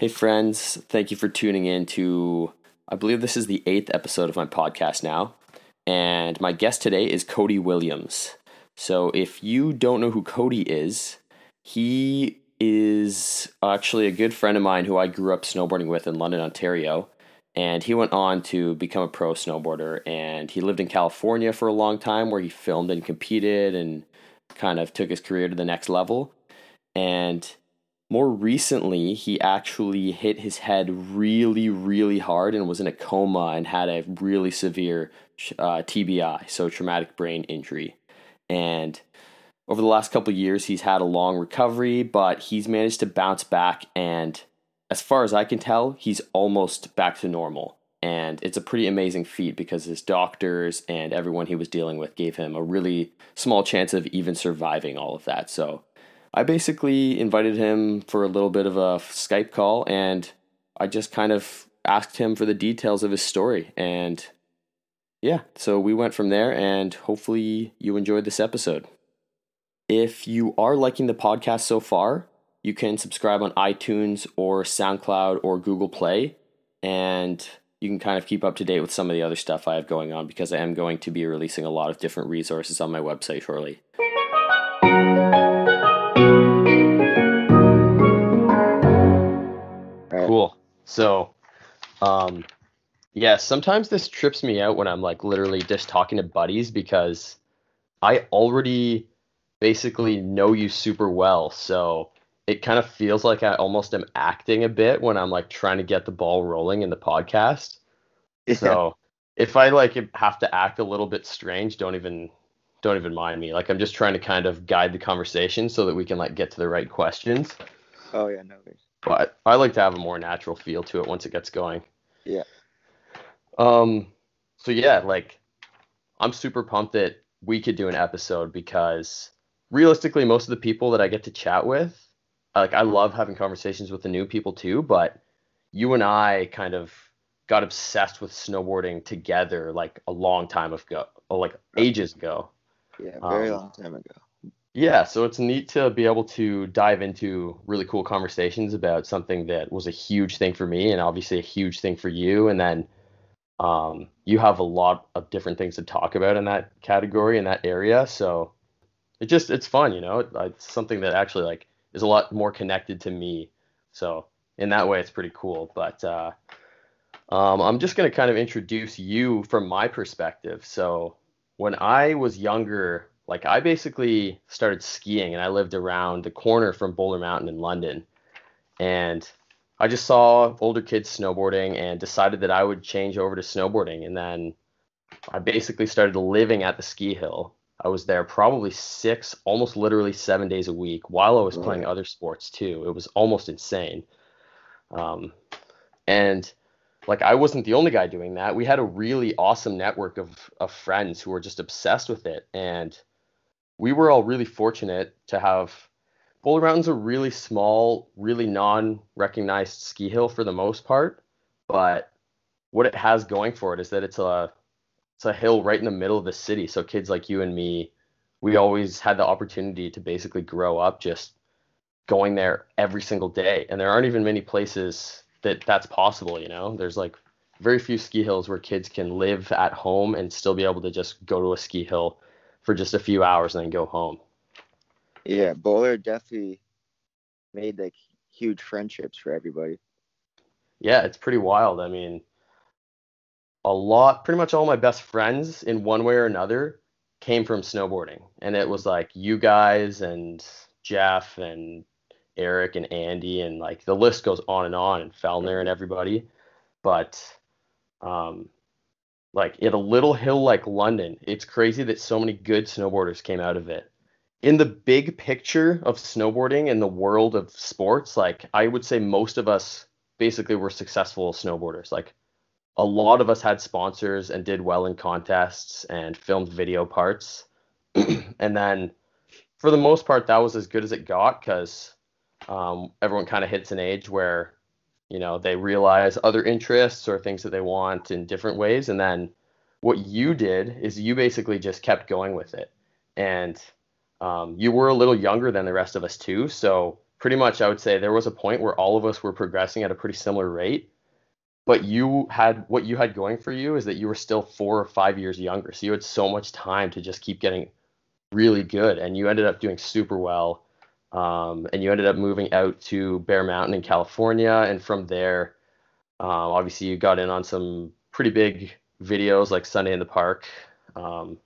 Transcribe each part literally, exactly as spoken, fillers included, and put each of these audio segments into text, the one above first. Hey friends, thank you for tuning in to, I believe this is the eighth episode of my podcast now, and my guest today is Kody Williams. So if you don't know who Kody is, he is actually a good friend of mine who I grew up snowboarding with in London, Ontario, and he went on to become a pro snowboarder, and he lived in California for a long time where he filmed and competed and kind of took his career to the next level, and more recently, he actually hit his head really, really hard and was in a coma and had a really severe uh, T B I, so traumatic brain injury. And over the last couple of years, he's had a long recovery, but he's managed to bounce back. And as far as I can tell, he's almost back to normal. And it's a pretty amazing feat because his doctors and everyone he was dealing with gave him a really small chance of even surviving all of that. So I basically invited him for a little bit of a Skype call, and I just kind of asked him for the details of his story. And yeah, so we went from there, and hopefully you enjoyed this episode. If you are liking the podcast so far, you can subscribe on iTunes or SoundCloud or Google Play, and you can kind of keep up to date with some of the other stuff I have going on because I am going to be releasing a lot of different resources on my website shortly. Cool. So, um, yeah, sometimes this trips me out when I'm like literally just talking to buddies because I already basically know you super well. So it kind of feels like I almost am acting a bit when I'm like trying to get the ball rolling in the podcast. Yeah. So if I like have to act a little bit strange, don't even, don't even mind me. Like I'm just trying to kind of guide the conversation so that we can like get to the right questions. Oh yeah, no worries. But I like to have a more natural feel to it once it gets going. Yeah. Um. So, yeah, like, I'm super pumped that we could do an episode because realistically, most of the people that I get to chat with, like, I love having conversations with the new people too, but you and I kind of got obsessed with snowboarding together, like, a long time ago, like, ages ago. Yeah, very um, long time ago. Yeah, so it's neat to be able to dive into really cool conversations about something that was a huge thing for me and obviously a huge thing for you. And then um, you have a lot of different things to talk about in that category, in that area. So it just, it's fun, you know, it's something that actually like is a lot more connected to me. So in that way, it's pretty cool. But uh, um, I'm just going to kind of introduce you from my perspective. So when I was younger, like I basically started skiing and I lived around the corner from Boulder Mountain in London. And I just saw older kids snowboarding and decided that I would change over to snowboarding. And then I basically started living at the ski hill. I was there probably six, almost literally seven days a week while I was right. playing other sports too. It was almost insane. Um, and like I wasn't the only guy doing that. We had a really awesome network of, of friends who were just obsessed with it. And we were all really fortunate to have Boulder Mountain's a really small, really non-recognized ski hill for the most part. But what it has going for it is that it's a it's a hill right in the middle of the city. So kids like you and me, we always had the opportunity to basically grow up just going there every single day. And there aren't even many places that that's possible, you know? There's like very few ski hills where kids can live at home and still be able to just go to a ski hill for just a few hours and then go home. Yeah, Boulder definitely made like huge friendships for everybody. Yeah, it's pretty wild. I mean, a lot, pretty much all my best friends in one way or another came from snowboarding. And it was like you guys and Jeff and Eric and Andy and like the list goes on and on and Fellner and everybody. But um like, at a little hill like London, it's crazy that so many good snowboarders came out of it. In the big picture of snowboarding and the world of sports, like, I would say most of us basically were successful snowboarders. Like, a lot of us had sponsors and did well in contests and filmed video parts. And then, for the most part, that was as good as it got because um, everyone kind of hits an age where you know, they realize other interests or things that they want in different ways. And then what you did is you basically just kept going with it. And um, you were a little younger than the rest of us too. So pretty much I would say there was a point where all of us were progressing at a pretty similar rate, but you had, what you had going for you is that you were still four or five years younger. So you had so much time to just keep getting really good, and you ended up doing super well. Um, and you ended up moving out to Bear Mountain in California. And from there, uh, obviously you got in on some pretty big videos like Sunday in the Park. Um,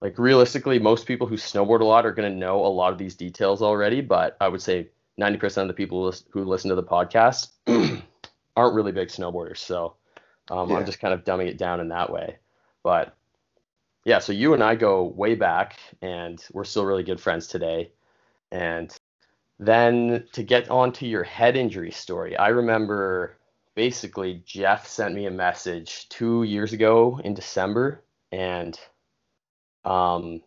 like realistically, most people who snowboard a lot are going to know a lot of these details already, but I would say ninety percent of the people who listen to the podcast aren't really big snowboarders. So um, yeah. I'm just kind of dumbing it down in that way. But yeah, so you and I go way back, and we're still really good friends today. And then to get on to your head injury story, I remember basically Jeff sent me a message two years ago in December, and um,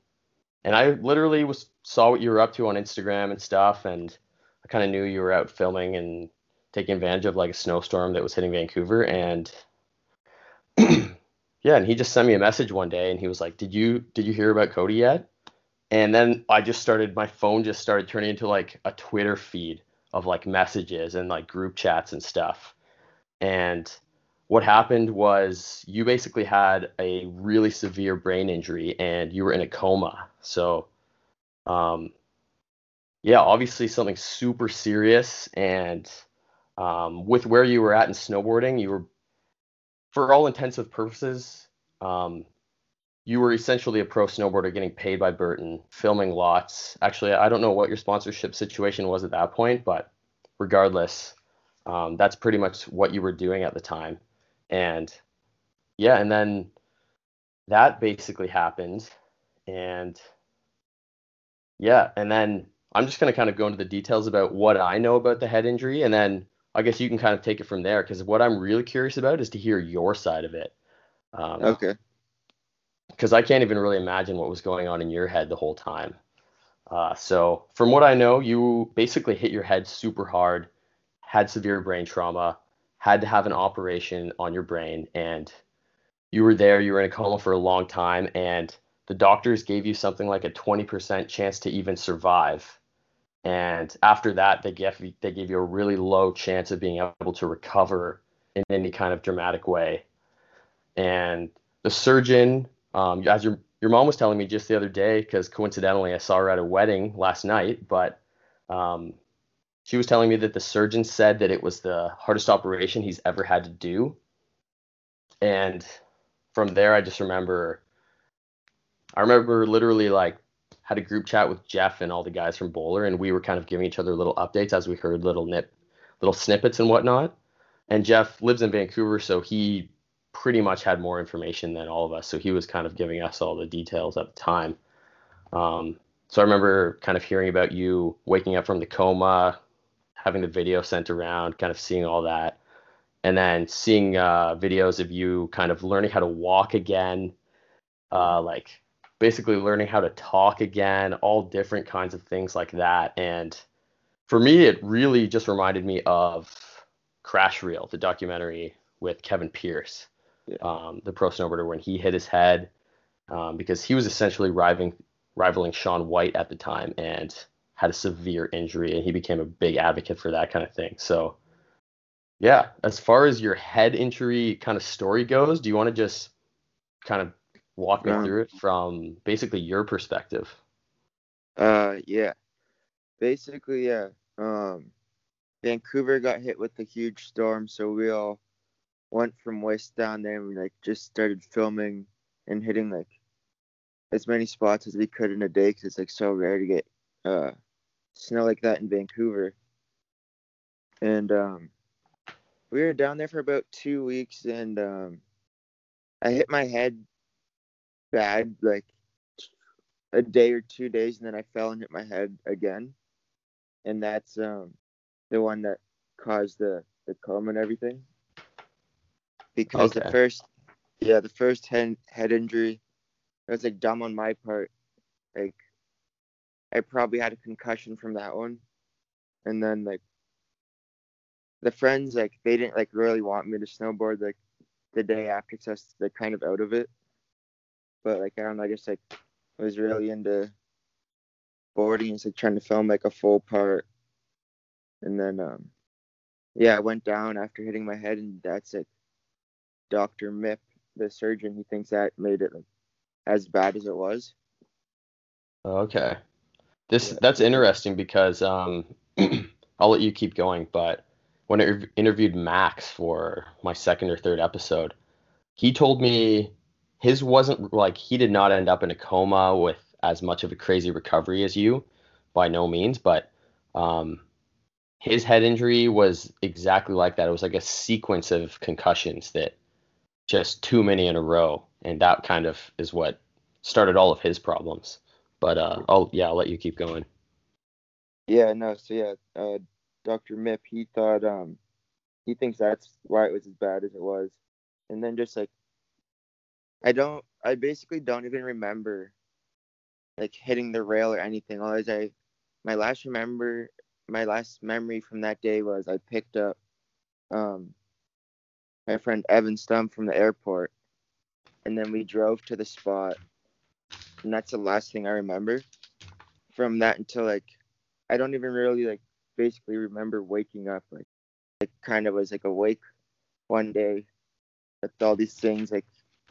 and I literally was saw what you were up to on Instagram and stuff, and I kind of knew you were out filming and taking advantage of like a snowstorm that was hitting Vancouver, and yeah, and he just sent me a message one day, and he was like, "Did you did you hear about Kody yet?" And then I just started, my phone just started turning into like a Twitter feed of like messages and like group chats and stuff. And what happened was you basically had a really severe brain injury and you were in a coma. So, um, yeah, obviously something super serious. And um, with where you were at in snowboarding, you were, for all intents and purposes, um, you were essentially a pro snowboarder getting paid by Burton, filming lots. Actually, I don't know what your sponsorship situation was at that point, but regardless, um, that's pretty much what you were doing at the time. And yeah, and then that basically happened. And yeah, and then I'm just going to kind of go into the details about what I know about the head injury. And then I guess you can kind of take it from there, because what I'm really curious about is to hear your side of it. Um, okay. Because I can't even really imagine what was going on in your head the whole time. Uh, so from what I know, you basically hit your head super hard, had severe brain trauma, had to have an operation on your brain, and you were there, you were in a coma for a long time, and the doctors gave you something like a twenty percent chance to even survive. And after that, they gave, they gave you a really low chance of being able to recover in any kind of dramatic way. And the surgeon... Um, as your your mom was telling me just the other day, because coincidentally I saw her at a wedding last night, but um, she was telling me that the surgeon said that it was the hardest operation he's ever had to do. And from there, I just remember, I remember literally like had a group chat with Jeff and all the guys from Boulder, and we were kind of giving each other little updates as we heard little nip, little snippets and whatnot. And Jeff lives in Vancouver, so he pretty much had more information than all of us. So he was kind of giving us all the details at the time. Um, so I remember kind of hearing about you waking up from the coma, having the video sent around, kind of seeing all that. And then seeing uh, videos of you kind of learning how to walk again, uh, like basically learning how to talk again, all different kinds of things like that. And for me, it really just reminded me of Crash Reel, the documentary with Kevin Pierce. Yeah. Um, the pro snowboarder, when he hit his head, um, because he was essentially rivaling, rivaling Shaun White at the time and had a severe injury, and he became a big advocate for that kind of thing. So yeah, as far as your head injury kind of story goes, do you want to just kind of walk me um, through it from basically your perspective? Uh, yeah, basically, yeah. Um, Vancouver got hit with a huge storm, so we all went from west down there, and we like just started filming and hitting like as many spots as we could in a day, because it's like so rare to get uh snow like that in Vancouver. And um we were down there for about two weeks, and um I hit my head bad like a day or two days, and then I fell and hit my head again, and that's um the one that caused the the coma and everything. Because okay. the first, yeah, the first head, head injury, it was, like, dumb on my part. Like, I probably had a concussion from that one. And then, like, the friends, like, they didn't, like, really want me to snowboard, like, the day after, so they're kind of out of it. But, like, I don't know, I just, like, was really into boarding. It's, like, trying to film, like, a full part And then, um, yeah, I went down after hitting my head, and that's it. Doctor Mip, the surgeon, he thinks that made it like, as bad as it was. Okay. This yeah. That's interesting because um, I'll let you keep going, but when I interviewed Max for my second or third episode, he told me his wasn't like he did not end up in a coma with as much of a crazy recovery as you, by no means, but um, his head injury was exactly like that. It was like a sequence of concussions that just too many in a row, and that kind of is what started all of his problems. But uh, I'll yeah, I'll let you keep going. Yeah, no, so yeah, uh, Doctor Mip, he thought um, he thinks that's why it was as bad as it was, and then just like I don't, I basically don't even remember like hitting the rail or anything. All as I, my last remember, my last memory from that day was I picked up um, my friend Evan Stumbled from the airport, and then we drove to the spot. And that's the last thing I remember from that until, like, I don't even really, like, basically remember waking up. Like, it kind of was, like, awake one day with all these things, like,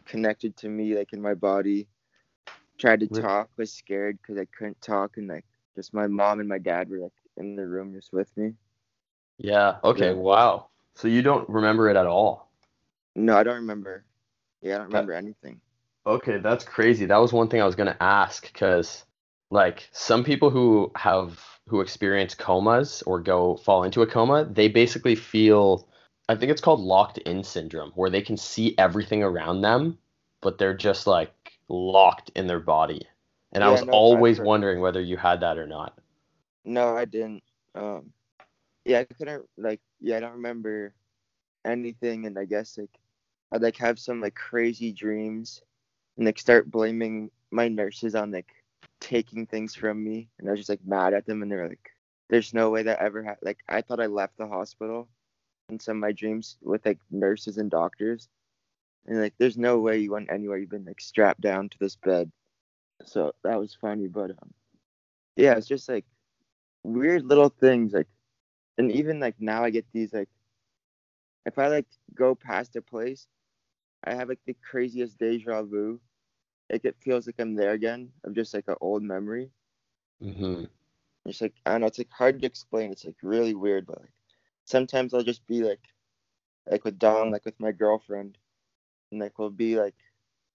connected to me, like, in my body. Tried to talk, was scared because I couldn't talk. And, like, just my mom and my dad were, like, in the room just with me. Yeah. Okay. Yeah. Wow. So you don't remember it at all? No, I don't remember. Yeah, I don't remember that- anything. Okay, that's crazy. That was one thing I was going to ask because, like, some people who have who experience comas or go fall into a coma, they basically feel, I think it's called locked-in syndrome, where they can see everything around them, but they're just, like, locked in their body. And yeah, I was no, always wondering whether you had that or not. No, I didn't. Um, yeah, I couldn't, like, yeah, I don't remember anything, and I guess, like, I'd, like, have some, like, crazy dreams. And, like, start blaming my nurses on, like, taking things from me. And I was just, like, mad at them. And they were like, there's no way that ever happened. Like, I thought I left the hospital in some of my dreams with, like, nurses and doctors. And, like, there's no way you went anywhere. You've been, like, strapped down to this bed. So that was funny. But, um, yeah, it's just, like, weird little things. Like, and even, like, now I get these, like, if I, like, go past a place, I have, like, the craziest deja vu. Like, it feels like I'm there again of just, like, an old memory. Mm-hmm. It's, like, I don't know. It's, like, hard to explain. It's, like, really weird. But, like, sometimes I'll just be, like, like, with Dawn, like, with my girlfriend. And, like, we'll be, like,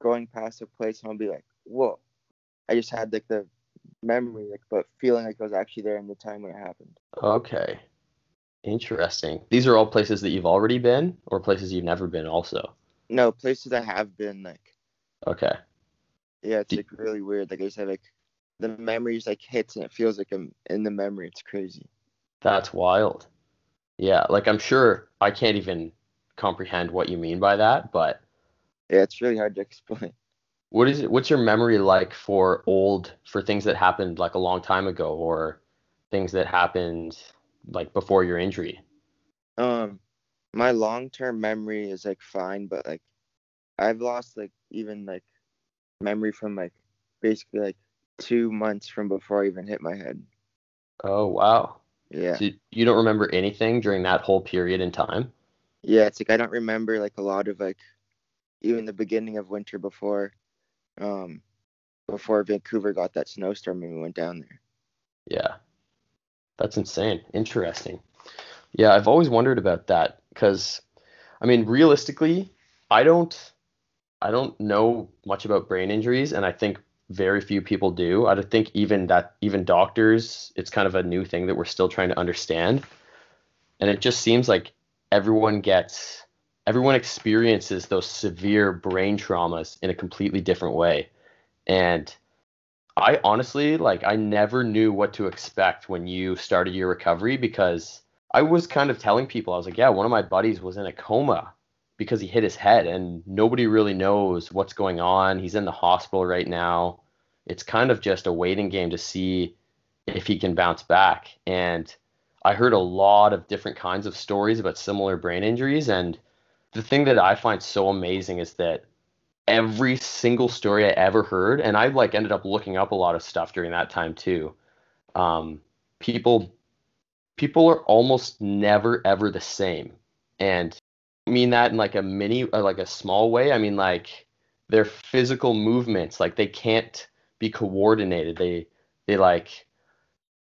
going past a place and I'll be, like, whoa. I just had, like, the memory, like, but feeling like I was actually there in the time when it happened. Okay. Interesting. These are all places that you've already been or places you've never been also? No, places I have been, like... Okay. Yeah, it's, like, really weird. Like, I just have, like... The memories, like, hits, and it feels like I'm in the memory. It's crazy. That's wild. Yeah, like, I'm sure I can't even comprehend what you mean by that, but... Yeah, it's really hard to explain. What is it, what's your memory like for old... For things that happened, like, a long time ago, or things that happened, like, before your injury? Um... My long-term memory is, like, fine, but, like, I've lost, like, even, like, memory from, like, basically, like, two months from before I even hit my head. Oh, wow. Yeah. So you don't remember anything during that whole period in time? Yeah, it's, like, I don't remember, like, a lot of, like, even the beginning of winter before, um, before Vancouver got that snowstorm and we went down there. Yeah. That's insane. Interesting. Yeah, I've always wondered about that. Because, I mean, realistically, I don't, I don't know much about brain injuries, and I think very few people do. I don't think even that, even doctors, it's kind of a new thing that we're still trying to understand. And it just seems like everyone gets, everyone experiences those severe brain traumas in a completely different way. And I honestly, like, I never knew what to expect when you started your recovery because I was kind of telling people, I was like, yeah, one of my buddies was in a coma because he hit his head and nobody really knows what's going on. He's in the hospital right now. It's kind of just a waiting game to see if he can bounce back. And I heard a lot of different kinds of stories about similar brain injuries. And the thing that I find so amazing is that every single story I ever heard, and I like ended up looking up a lot of stuff during that time too. Um, people people are almost never ever the same. And I mean that in like a mini, like a small way. I mean, like their physical movements, like they can't be coordinated. They, they like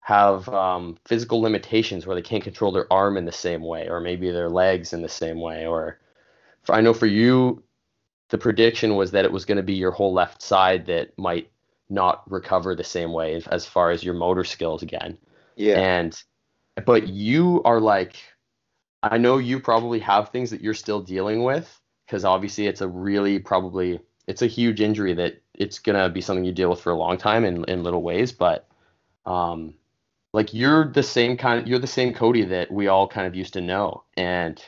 have um, physical limitations where they can't control their arm in the same way, or maybe their legs in the same way. Or for, I know for you, the prediction was that it was going to be your whole left side that might not recover the same way as far as your motor skills again. Yeah. And, but you are like, I know you probably have things that you're still dealing with, because obviously it's a really probably, it's a huge injury that it's going to be something you deal with for a long time in, in little ways. But um, like you're the same kind of, you're the same Kody that we all kind of used to know. And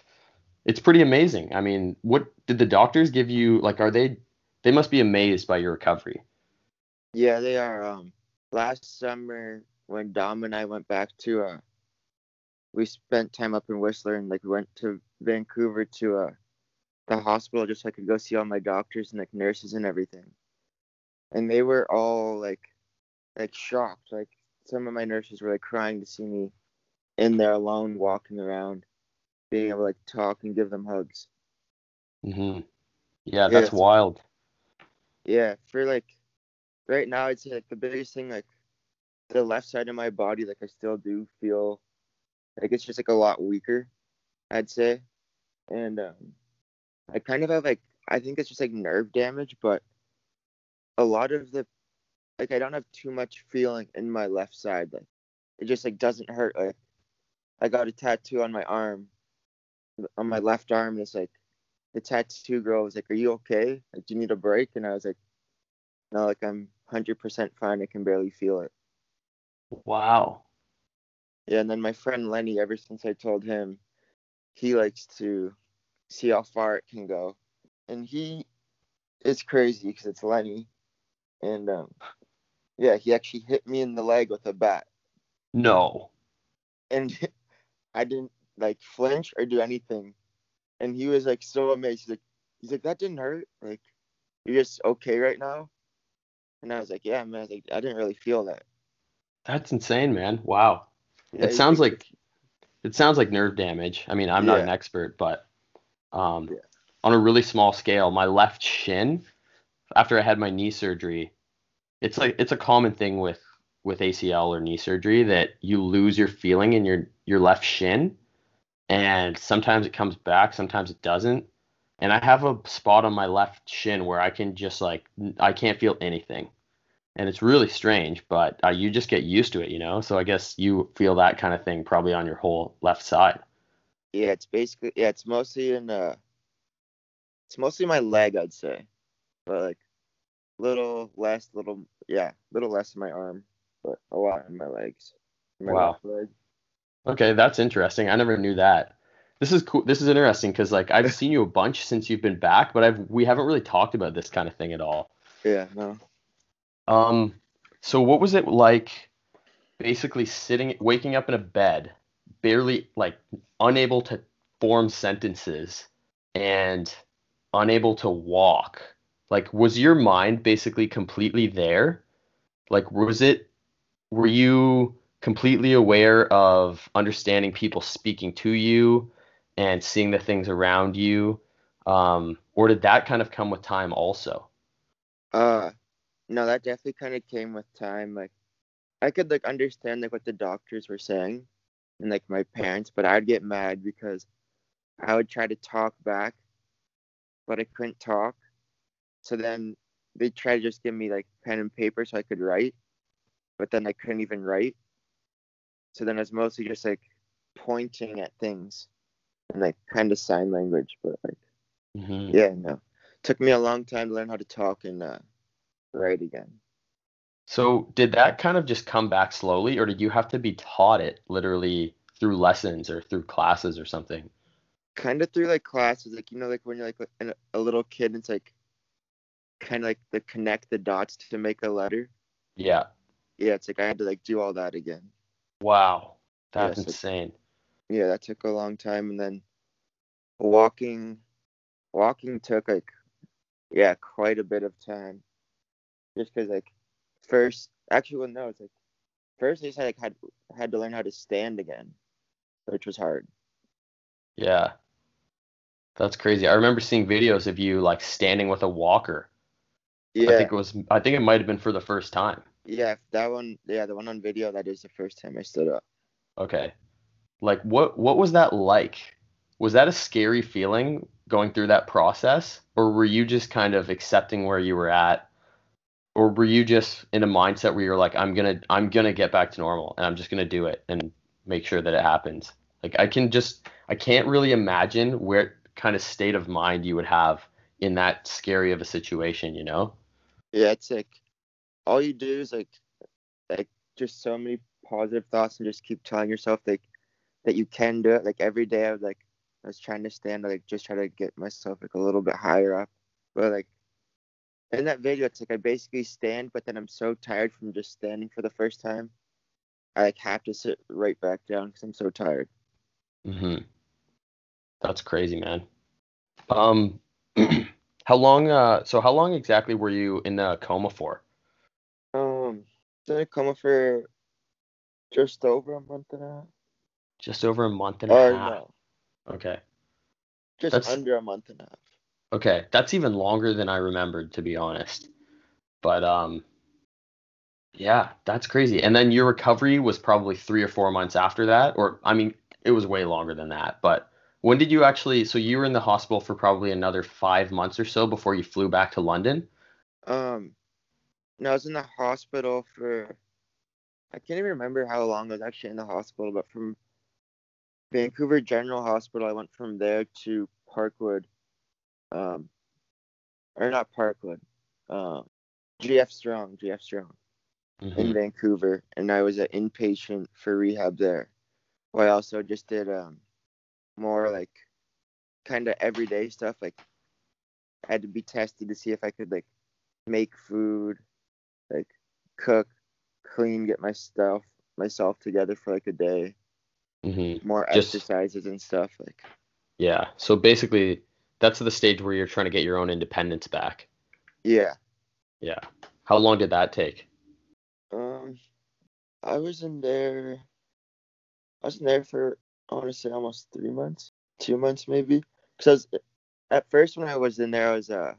it's pretty amazing. I mean, what did the doctors give you? Like, are they, they must be amazed by your recovery. Yeah, they are. Um, last summer when Dom and I went back to, uh, we spent time up in Whistler, and like we went to Vancouver to uh, the hospital just so I could go see all my doctors and like nurses and everything. And they were all like, like shocked. Like some of my nurses were like crying to see me in there alone, walking around, being able to like talk and give them hugs. Mm-hmm. Yeah, that's yeah, wild. Yeah, for like right now, I'd say like the biggest thing, like the left side of my body, like I still do feel like it's just like a lot weaker, I'd say. And um, I kind of have like, I think it's just like nerve damage, but a lot of the, like I don't have too much feeling in my left side. Like it just like doesn't hurt. Like I got a tattoo on my arm, on my left arm. It's like the tattoo girl was like, "Are you okay? Like, do you need a break?" And I was like, "No, like I'm one hundred percent fine. I can barely feel it." Wow. Yeah, and then my friend Lenny, ever since I told him, he likes to see how far it can go. And he is crazy because it's Lenny. And, um, yeah, he actually hit me in the leg with a bat. No. And I didn't, like, flinch or do anything. And he was, like, so amazed. He's like, he's like, "That didn't hurt? Like, you're just okay right now?" And I was like, "Yeah, man." I was like, "I didn't really feel that." That's insane, man. Wow. Yeah, it sounds like, like it sounds like nerve damage. I mean, I'm yeah. not an expert, but um, yeah. on a really small scale, my left shin, after I had my knee surgery, it's like it's a common thing with, with A C L or knee surgery that you lose your feeling in your, your left shin, and sometimes it comes back, sometimes it doesn't. And I have a spot on my left shin where I can just like I can't feel anything. And it's really strange, but uh, you just get used to it, you know? So I guess you feel that kind of thing probably on your whole left side. Yeah, it's basically, yeah, it's mostly in, uh, it's mostly my leg, I'd say. But like, little less, little, yeah, little less in my arm, but a lot in my legs. In my wow. leg. Okay, that's interesting. I never knew that. This is cool. This is interesting because like, I've seen you a bunch since you've been back, but I've, we haven't really talked about this kind of thing at all. Yeah, no. Um, so what was it like basically sitting, waking up in a bed, barely like unable to form sentences and unable to walk? Like, was your mind basically completely there? Like, was it, were you completely aware of understanding people speaking to you and seeing the things around you? Um, or did that kind of come with time also? Uh, No, that definitely kind of came with time. Like, I could like understand like what the doctors were saying, and like my parents, but I'd get mad because I would try to talk back, but I couldn't talk. So then they tried to just give me like pen and paper so I could write, but then I couldn't even write. So then I was mostly just like pointing at things and like kind of sign language, but like mm-hmm. yeah, no, took me a long time to learn how to talk and uh. right again. So did that kind of just come back slowly, or did you have to be taught it literally through lessons or through classes or something? Kind of through like classes, like you know, like when you're like a little kid, it's like kind of like the connect the dots to make a letter. Yeah. Yeah, it's like I had to like do all that again. Wow, that's yeah, so, insane. Yeah, that took a long time, and then walking, walking took like yeah, quite a bit of time. Just because, like, first, actually, well, no, it's like, first I just had, like, had, had to learn how to stand again. which was hard. Yeah. That's crazy. I remember seeing videos of you like standing with a walker. Yeah. I think it was, I think it might have been for the first time. Yeah, that one. Yeah, the one on video, that is the first time I stood up. Okay. Like, what, what was that like? Was that a scary feeling going through that process? Or were you just kind of accepting where you were at? Or were you just in a mindset where you're like, I'm going to, I'm going to get back to normal and I'm just going to do it and make sure that it happens? Like, I can just, I can't really imagine where kind of state of mind you would have in that scary of a situation, you know? Yeah, it's like, all you do is like, like just so many positive thoughts and just keep telling yourself like that you can do it. Like every day I was like, I was trying to stand, like just try to get myself like a little bit higher up. But like in that video, it's like I basically stand, but then I'm so tired from just standing for the first time. I like have to sit right back down because I'm so tired. Mm-hmm. That's crazy, man. Um, how long? Uh, so how long exactly were you in the coma for? Um, I was in a coma for just over a month and a half. Just over a month and a or half. No. Okay. Just that's, under a month and a half. Okay, that's even longer than I remembered, to be honest. But um, yeah, that's crazy. And then your recovery was probably three or four months after that, or I mean, it was way longer than that. But when did you actually? So you were in the hospital for probably another five months or so before you flew back to London. Um, no, I was in the hospital for. I can't even remember how long I was actually in the hospital, but from Vancouver General Hospital, I went from there to Parkwood, um, or not Parkwood, um, G F Strong, G F Strong, mm-hmm. in Vancouver, and I was an inpatient for rehab there. Well, I also just did um, more like kind of everyday stuff. Like I had to be tested to see if I could like make food, like cook, clean, get my stuff myself together for like a day. Mm-hmm. More just, exercises and stuff like. Yeah, so basically that's the stage where you're trying to get your own independence back. Yeah. Yeah. How long did that take? Um, I was in there. I was in there for I want to say almost three months, two months maybe. Because at first when I was in there, I was uh,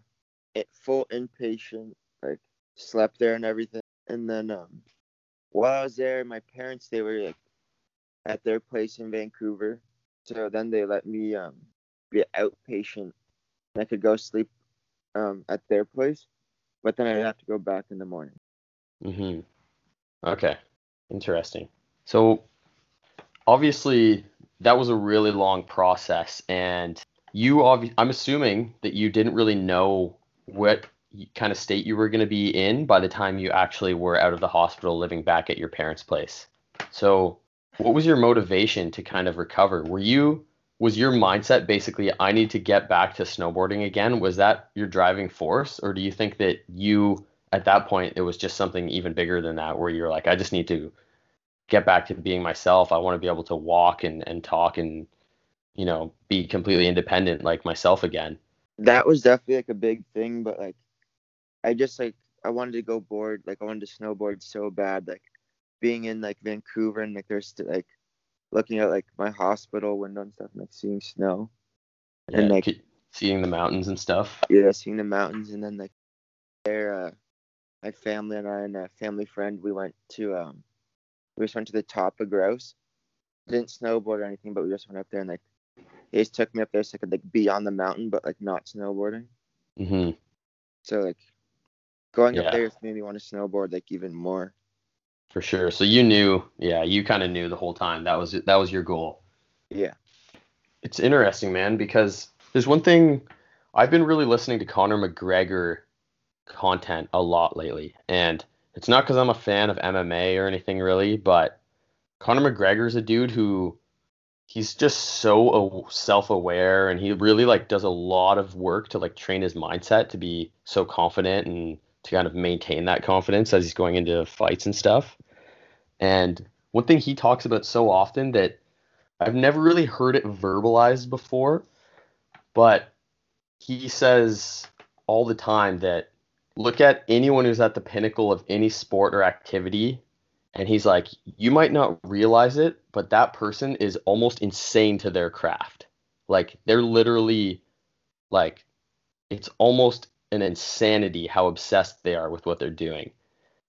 full inpatient, like slept there and everything. And then um, while I was there, my parents they were like. At their place in Vancouver. So then they let me um, be an outpatient. And I could go sleep um, at their place. But then I'd have to go back in the morning. Mm-hmm. Okay. Interesting. So obviously that was a really long process. And you, obvi- I'm assuming that you didn't really know what kind of state you were going to be in by the time you actually were out of the hospital living back at your parents' place. So what was your motivation to kind of recover? Were you, was your mindset basically, I need to get back to snowboarding again? Was that your driving force? Or do you think that you, at that point, it was just something even bigger than that, where you're like, I just need to get back to being myself. I want to be able to walk and, and talk and, you know, be completely independent like myself again. That was definitely like a big thing, but like, I just like, I wanted to go board. Like I wanted to snowboard so bad. Like, being in like Vancouver and like there's st- like looking at like my hospital window and stuff and like seeing snow yeah, and like seeing the mountains and stuff. Yeah, seeing the mountains and then like there, uh, my family and I and a family friend we went to um we just went to the top of Grouse. Didn't snowboard or anything, but we just went up there and like they just took me up there so I could like be on the mountain but like not snowboarding. Mm-hmm. So like going yeah. up there just made me want to snowboard like even more. For sure. So you knew, yeah, you kind of knew the whole time. That was that was your goal. Yeah. It's interesting, man, because there's one thing. I've been really listening to Conor McGregor content a lot lately. And it's not because I'm a fan of M M A or anything really, but Conor McGregor's a dude who he's just so self-aware and he really like does a lot of work to like train his mindset to be so confident and to kind of maintain that confidence as he's going into fights and stuff. And one thing he talks about so often that I've never really heard it verbalized before, but he says all the time that look at anyone who's at the pinnacle of any sport or activity And he's like, you might not realize it, but that person is almost insane to their craft. Like, they're literally, like, it's almost an insanity how obsessed they are with what they're doing.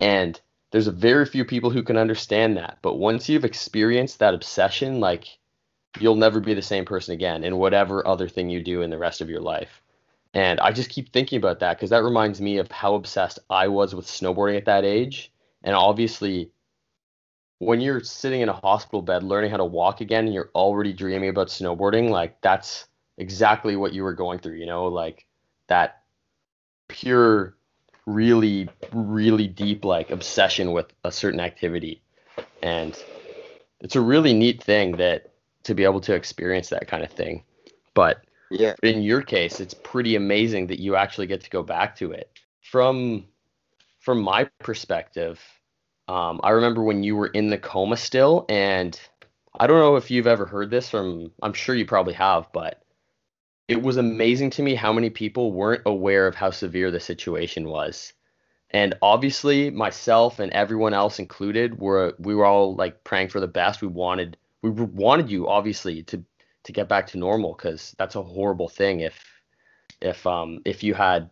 And there's very few people who can understand that. But once you've experienced that obsession, like, you'll never be the same person again in whatever other thing you do in the rest of your life. And I just keep thinking about that, because that reminds me of how obsessed I was with snowboarding at that age. And obviously, when you're sitting in a hospital bed learning how to walk again and you're already dreaming about snowboarding, like, that's exactly what you were going through, you know, like that pure, really, really deep, like, obsession with a certain activity. And it's a really neat thing that to be able to experience that kind of thing. But yeah, in your case, it's pretty amazing that you actually get to go back to it. From, from my perspective, Um, I remember when you were in the coma still, and I don't know if you've ever heard this from, I'm sure you probably have, but it was amazing to me how many people weren't aware of how severe the situation was. And obviously myself and everyone else included were, we were all like praying for the best. We wanted, we wanted you obviously to, to get back to normal, because that's a horrible thing. If, if, um, if you had,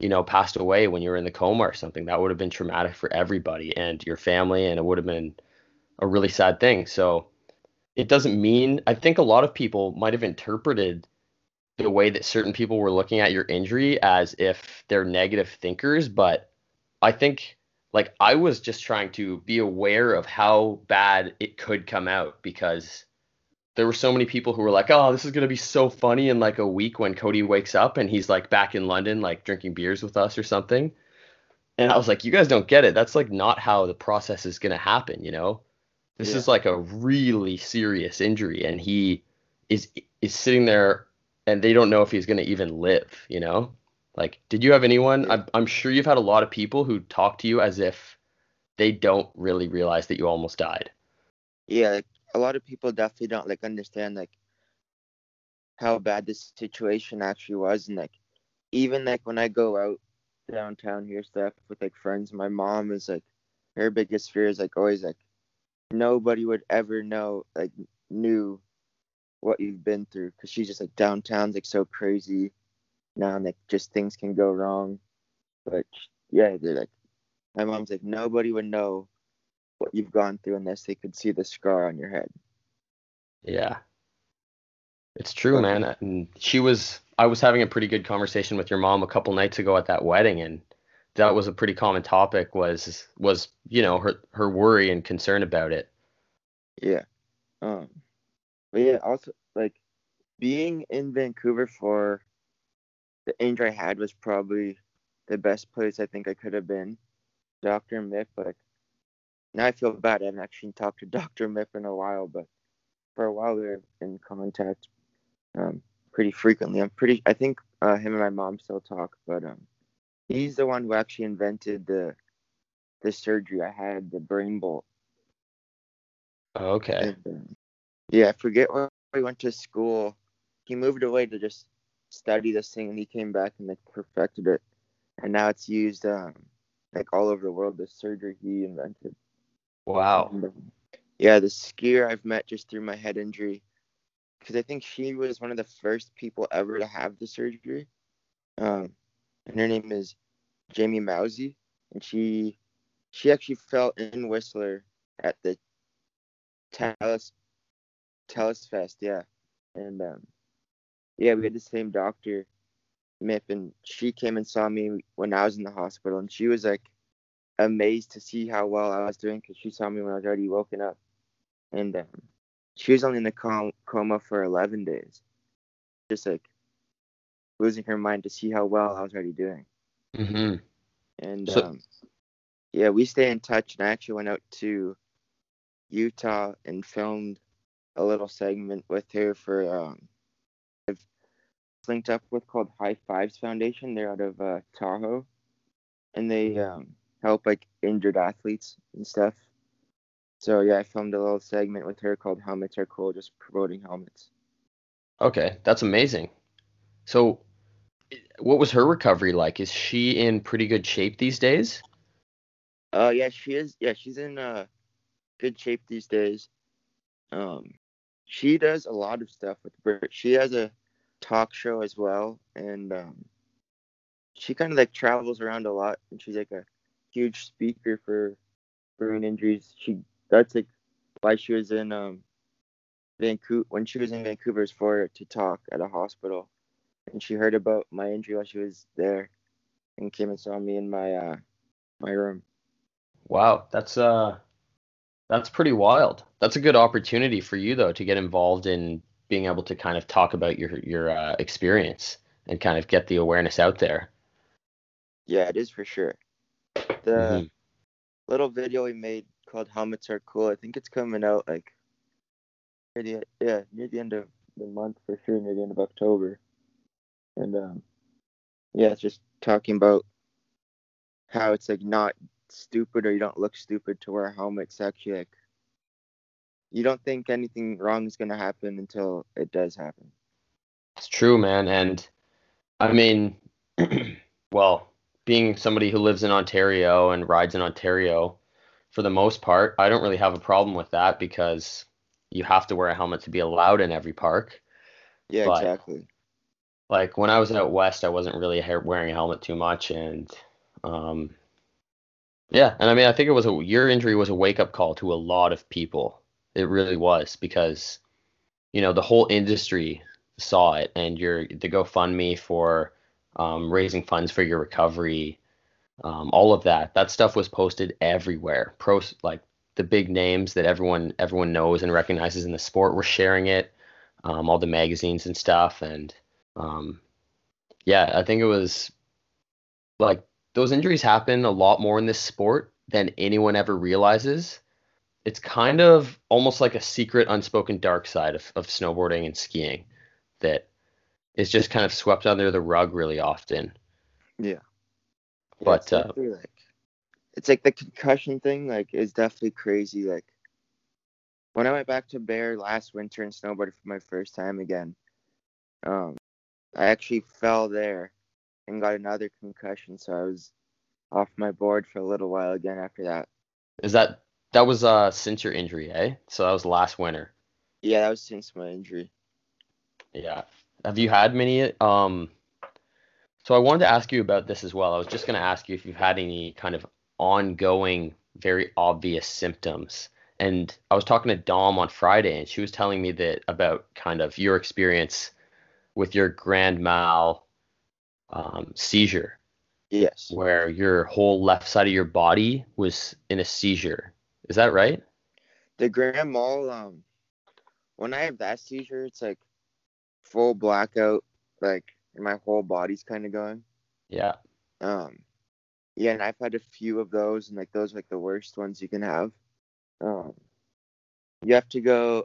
you know, passed away when you were in the coma or something, that would have been traumatic for everybody and your family, and it would have been a really sad thing. So it doesn't mean, I think a lot of people might have interpreted the way that certain people were looking at your injury as if they're negative thinkers. But I think, like, I was just trying to be aware of how bad it could come out, because there were so many people who were like, oh, this is going to be so funny in like a week when Kody wakes up and he's like back in London, like drinking beers with us or something. And I was like, you guys don't get it. That's like not how the process is going to happen. You know, this yeah. is like a really serious injury, and he is, is sitting there and they don't know if he's going to even live, you know. Like, did you have anyone, I'm, I'm sure you've had a lot of people who talk to you as if they don't really realize that you almost died. Yeah. A lot of people definitely don't like understand like how bad this situation actually was. And like, even like when I go out downtown here stuff with like friends, my mom is like, her biggest fear is like always like nobody would ever know, like knew what you've been through, because she's just like, downtown's like so crazy now, and like just things can go wrong. But yeah, they're like, my mom's like, nobody would know what you've gone through unless they could see the scar on your head. Yeah, it's true, man. And she was, I was having a pretty good conversation with your mom a couple nights ago at that wedding, and that was a pretty common topic, was, was, you know, her, her worry and concern about it. Yeah. Um, but yeah, also like being in Vancouver for the injury I had was probably the best place I think I could have been. Doctor Mip, like, now I feel bad. I haven't actually talked to Doctor Mip in a while, but for a while we were in contact um, pretty frequently. I'm pretty, I think uh, him and my mom still talk, but um, he's the one who actually invented the the surgery I had, the brain bolt. Okay. And, um, yeah, I forget where he went to school. He moved away to just study this thing, and he came back and like perfected it, and now it's used um, like all over the world. The surgery he invented. Wow. Yeah, the skier I've met just through my head injury, because I think she was one of the first people ever to have the surgery. Um, and her name is Jamie Mousey, and she she actually fell in Whistler at the Talus Talus Fest, yeah. And um, yeah, we had the same doctor, Mip, and she came and saw me when I was in the hospital, and she was like amazed to see how well I was doing, because she saw me when I was already woken up. And um, she was only in the com- coma for eleven days, just like losing her mind to see how well I was already doing. Mm-hmm. And so- um, yeah, we stay in touch, and I actually went out to Utah and filmed a little segment with her for um, I've linked up with, called High Fives Foundation. They're out of uh, Tahoe, and they um help like injured athletes and stuff. So yeah, I filmed a little segment with her called Helmets Are Cool, just promoting helmets. Okay, that's amazing. So what was her recovery like? Is she in pretty good shape these days? Uh yeah, she is. Yeah, she's in uh good shape these days. Um, she does a lot of stuff with Bert. She has a talk show as well, and um, she kind of like travels around a lot, and she's like a huge speaker for brain injuries. She that's like why she was in um Vancouver when she was in Vancouver is for to talk at a hospital, and she heard about my injury while she was there, and came and saw me in my uh my room. Wow, that's uh. That's pretty wild. That's a good opportunity for you, though, to get involved in being able to kind of talk about your your uh, experience and kind of get the awareness out there. Yeah, it is for sure. The mm-hmm. little video we made called Helmets Are Cool, I think it's coming out like near the, yeah, near the end of the month for sure, near the end of October. And um, yeah, it's just talking about how it's like not stupid or you don't look stupid to wear a helmet. It's actually like you don't think anything wrong is going to happen until it does happen. It's true, man. And I mean, well, being somebody who lives in Ontario and rides in Ontario for the most part, I don't really have a problem with that because you have to wear a helmet to be allowed in every park. Yeah, but, exactly. Like when I was out west, I wasn't really wearing a helmet too much, and um yeah, and I mean, I think it was a your injury was a wake-up call to a lot of people. It really was because, you know, the whole industry saw it, and your the GoFundMe for um, raising funds for your recovery, um, all of that. That stuff was posted everywhere. Pro like the big names that everyone everyone knows and recognizes in the sport were sharing it, um, all the magazines and stuff. And um, yeah, I think it was like. Those injuries happen a lot more in this sport than anyone ever realizes. It's kind of almost like a secret, unspoken dark side of, of snowboarding and skiing that is just kind of swept under the rug really often. Yeah. But yeah, it's, uh, like, it's like the concussion thing, like, is definitely crazy. Like when I went back to Bear last winter and snowboarded for my first time again, um, I actually fell there and got another concussion, so I was off my board for a little while again after that. Is that that was uh since your injury, eh? So that was last winter. Yeah, that was since my injury. Yeah. Have you had many? Um. So I wanted to ask you about this as well. I was just going to ask you if you've had any kind of ongoing, very obvious symptoms. And I was talking to Dom on Friday, and she was telling me that about kind of your experience with your grand mal. Um, seizure. Yes. Where your whole left side of your body was in a seizure. Is that right? The grand mal, um, when I have that seizure, it's like full blackout, like my whole body's kind of going. Yeah. Um, yeah, and I've had a few of those, and like those are like the worst ones you can have. Um, you have to go,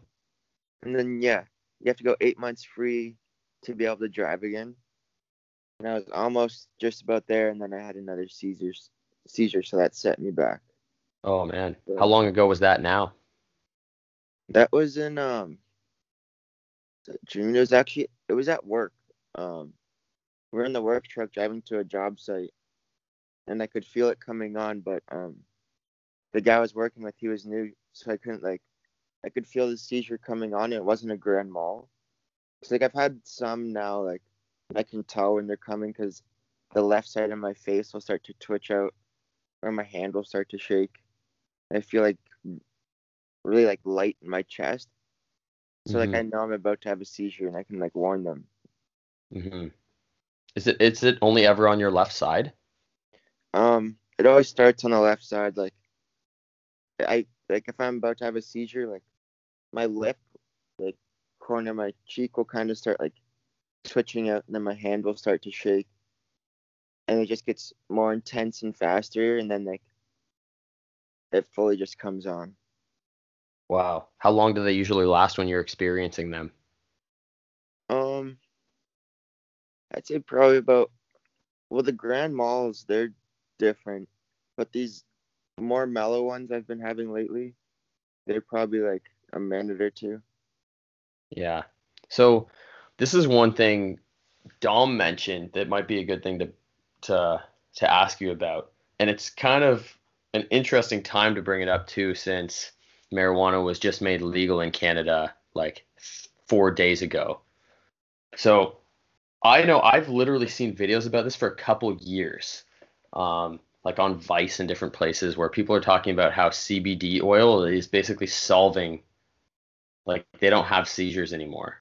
and then yeah, you have to go eight months free to be able to drive again. And I was almost just about there, and then I had another seizure, seizure, so that set me back. Oh, man. So, how long ago was that now? That was in um, June. It was actually, it was at work. Um, we're in the work truck driving to a job site, and I could feel it coming on, but um, the guy I was working with, he was new, so I couldn't, like, I could feel the seizure coming on, and it wasn't a grand mal. It's like, I've had some now, like, I can tell when they're coming because the left side of my face will start to twitch out or my hand will start to shake. I feel like really like light in my chest. So mm-hmm. like I know I'm about to have a seizure and I can like warn them. Mm-hmm. Is it, is it only ever on your left side? Um, it always starts on the left side. Like I, like if I'm about to have a seizure, like my lip, like corner of my cheek will kind of start like twitching out, and then my hand will start to shake, and it just gets more intense and faster, and then like it fully just comes on. Wow. How long do they usually last when you're experiencing them? Um, I'd say probably about, well, the grand mals, they're different, but these more mellow ones I've been having lately, they're probably like a minute or two. Yeah. So this is one thing Dom mentioned that might be a good thing to to to ask you about. And it's kind of an interesting time to bring it up too, since marijuana was just made legal in Canada like four days ago. So I know I've literally seen videos about this for a couple of years, um, like on Vice and different places where people are talking about how C B D oil is basically solving, like they don't have seizures anymore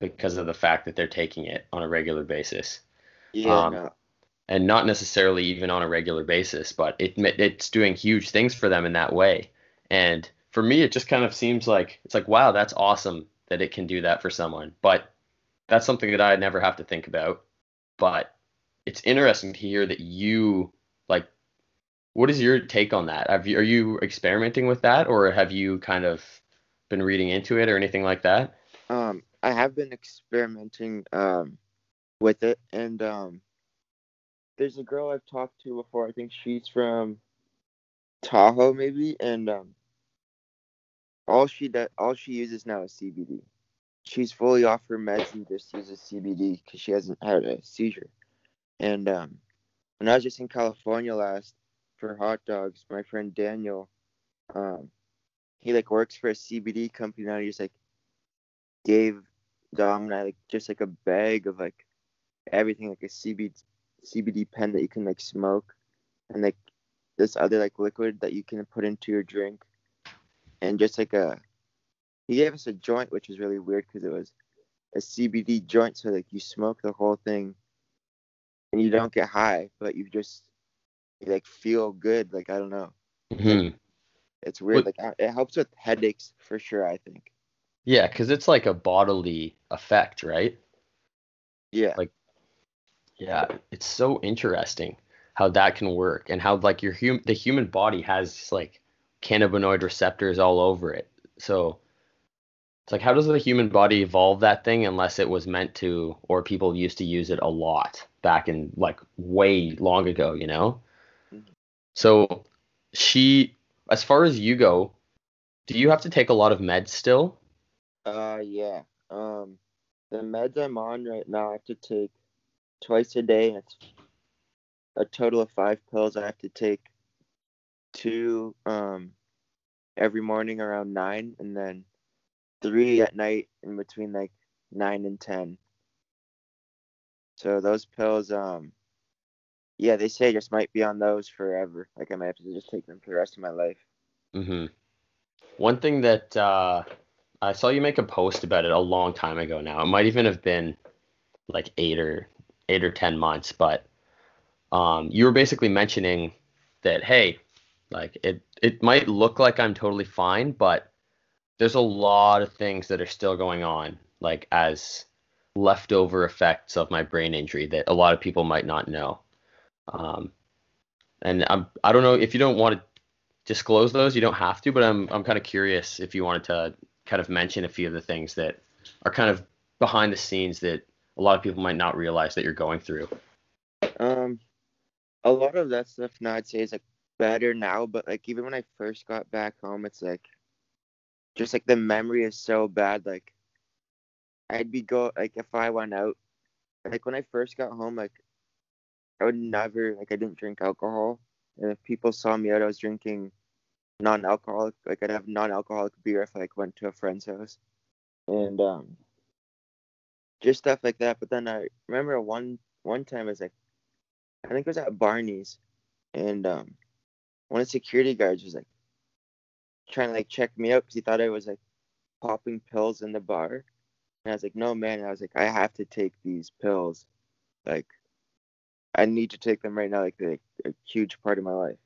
because of the fact that they're taking it on a regular basis. Yeah. Um, no. And not necessarily even on a regular basis, but it it's doing huge things for them in that way. And for me, it just kind of seems like, it's like, wow, that's awesome that it can do that for someone. But that's something that I never have to think about. But it's interesting to hear that you, like, what is your take on that? Have you, are you experimenting with that, or have you kind of been reading into it or anything like that? Um, I have been experimenting um, with it, and um, there's a girl I've talked to before. I think she's from Tahoe, maybe, and um, all she does, all she uses now is C B D. She's fully off her meds and just uses C B D because she hasn't had a seizure. And um, when I was just in California last for hot dogs, my friend Daniel, um, he like works for a C B D company now. He just like gave Dom and I like just like a bag of like everything, like a C B D. C B D pen that you can like smoke, and like this other like liquid that you can put into your drink, and just like a he gave us a joint, which was really weird because it was a C B D joint, so like you smoke the whole thing and you don't get high, but you just you, like feel good, like I don't know. Mm-hmm. It's weird. What? Like it helps with headaches for sure, I think. Yeah, because it's like a bodily effect, right? Yeah, like yeah, it's so interesting how that can work, and how like your hum- the human body has like cannabinoid receptors all over it. So it's like, how does the human body evolve that thing unless it was meant to, or people used to use it a lot back in like way long ago, you know? Mm-hmm. So she, as far as you go, do you have to take a lot of meds still? Uh, yeah. Um, the meds I'm on right now, I have to take twice a day. It's a total of five pills. I have to take two um, every morning around nine, and then three at night in between like nine and ten. So those pills, um, yeah, they say I just might be on those forever. Like I might have to just take them for the rest of my life. Mm-hmm. One thing that uh, I saw you make a post about it a long time ago now. It might even have been like eight or eight or ten months, but um, you were basically mentioning that, hey, like it, it might look like I'm totally fine, but there's a lot of things that are still going on, like as leftover effects of my brain injury that a lot of people might not know. Um, and I'm, I don't know if you don't want to disclose those, you don't have to, but I'm, I'm kind of curious if you wanted to kind of mention a few of the things that are kind of behind the scenes that a lot of people might not realize that you're going through. Um, a lot of that stuff now I'd say is like better now, but like even when I first got back home, it's like just like the memory is so bad. Like I'd be go like if I went out, like when I first got home, like I would never like I didn't drink alcohol, and if people saw me out, I was drinking non-alcoholic. Like I'd have non-alcoholic beer if I like went to a friend's house, and um. Just stuff like that. But then I remember one one time I was like, I think it was at Barney's, and um, one of the security guards was like trying to like check me out because he thought I was like popping pills in the bar, and I was like, no man, and I was like, I have to take these pills, like I need to take them right now, like they're a huge part of my life.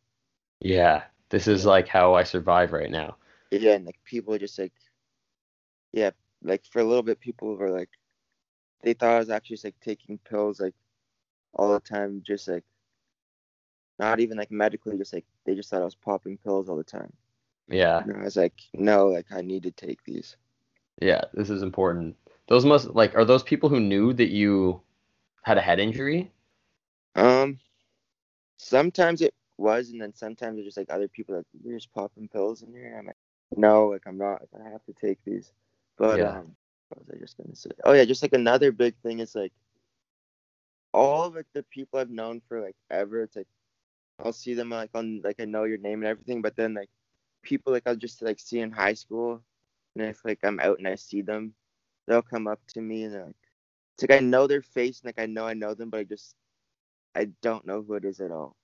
Yeah, this is like how I survive right now. Yeah, and like people just like, yeah, like for a little bit people were like. They thought I was actually just like taking pills like all the time, just like not even like medically, just like they just thought I was popping pills all the time. Yeah. And I was like, no, like I need to take these. Yeah, this is important. Those must like are those people who knew that you had a head injury? Um, sometimes it was, and then sometimes it's just like other people like you're just popping pills in here. And I'm like, no, like I'm not. Like, I have to take these. But yeah. um. What was I just gonna say? Oh yeah, just like another big thing is like all of like the people I've known for like ever. It's like I'll see them like on like I know your name and everything, but then like people like I'll just like see in high school, and if like I'm out and I see them, they'll come up to me and they're like, it's like I know their face and like I know I know them, but I just I don't know who it is at all.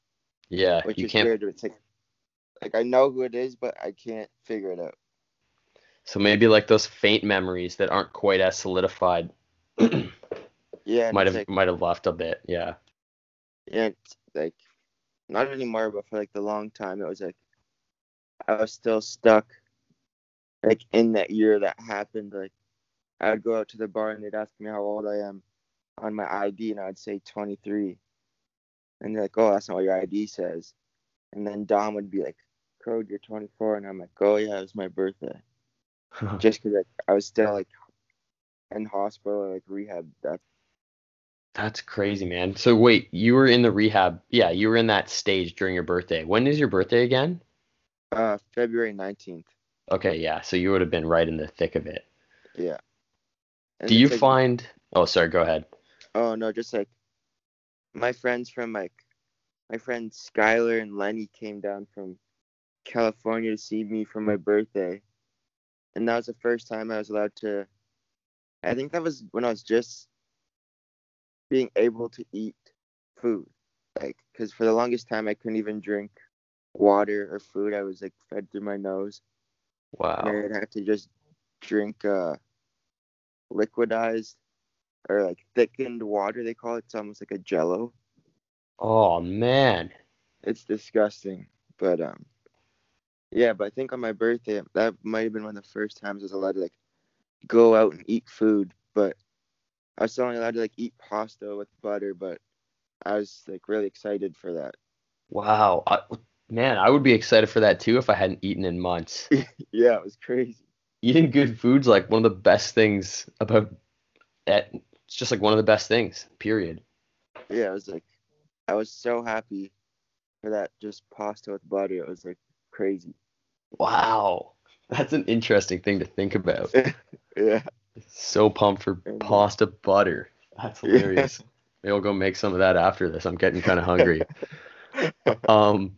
Yeah, which you is can't. Weird. It's like like I know who it is, but I can't figure it out. So maybe like those faint memories that aren't quite as solidified. Yeah, might have like, might have left a bit. Yeah. Yeah, like not anymore, but for like the long time, it was like I was still stuck like in that year that happened. Like I would go out to the bar and they'd ask me how old I am on my I D, and I'd say twenty-three. And they're like, oh, that's not what your I D says. And then Dom would be like, Code, you're twenty-four. And I'm like, oh, yeah, it was my birthday. Just because like, I was still, like, in hospital or, like, rehab. That's-, that's crazy, man. So, wait, you were in the rehab. Yeah, you were in that stage during your birthday. When is your birthday again? Uh, February nineteenth. Okay, yeah. So you would have been right in the thick of it. Yeah. And do you like, find... Oh, sorry, go ahead. Oh, no, just, like, my friends from, like, my friends Skylar and Lenny came down from California to see me for my birthday. And that was the first time I was allowed to, I think that was when I was just being able to eat food. Like, because for the longest time, I couldn't even drink water or food. I was, like, fed through my nose. Wow. And I'd have to just drink uh, liquidized or like thickened water, they call it. It's almost like a Jello. Oh man, it's disgusting. But um, yeah. But I think on my birthday, that might have been one of the first times I was allowed to like go out and eat food. But I was only allowed to like eat pasta with butter. But I was like really excited for that. Wow, I, man, I would be excited for that too if I hadn't eaten in months. Yeah, it was crazy. Eating good food's like one of the best things about that. It's just like one of the best things, period. Yeah, I was like, I was so happy for that just pasta with butter. It was like crazy. Wow. That's an interesting thing to think about. Yeah. So pumped for and pasta butter. That's hilarious. Yeah. Maybe I'll go make some of that after this. I'm getting kind of hungry. um,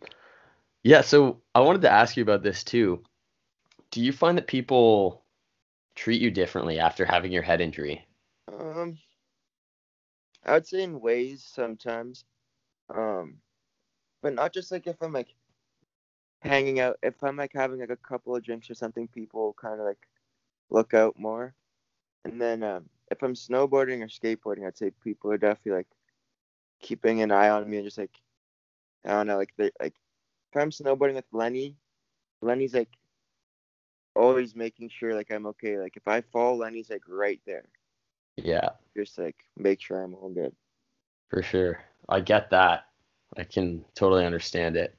yeah, so I wanted to ask you about this too. Do you find that people treat you differently after having your head injury? Um, I would say in ways sometimes, um, but not just like if I'm like hanging out, if I'm like having like a couple of drinks or something, people kind of like look out more. And then um, if I'm snowboarding or skateboarding, I'd say people are definitely like keeping an eye on me and just like, I don't know, like they like if I'm snowboarding with Lenny, Lenny's like always making sure like I'm okay. Like if I fall, Lenny's like right there. Yeah. Just like make sure I'm all good. For sure. I get that. I can totally understand it.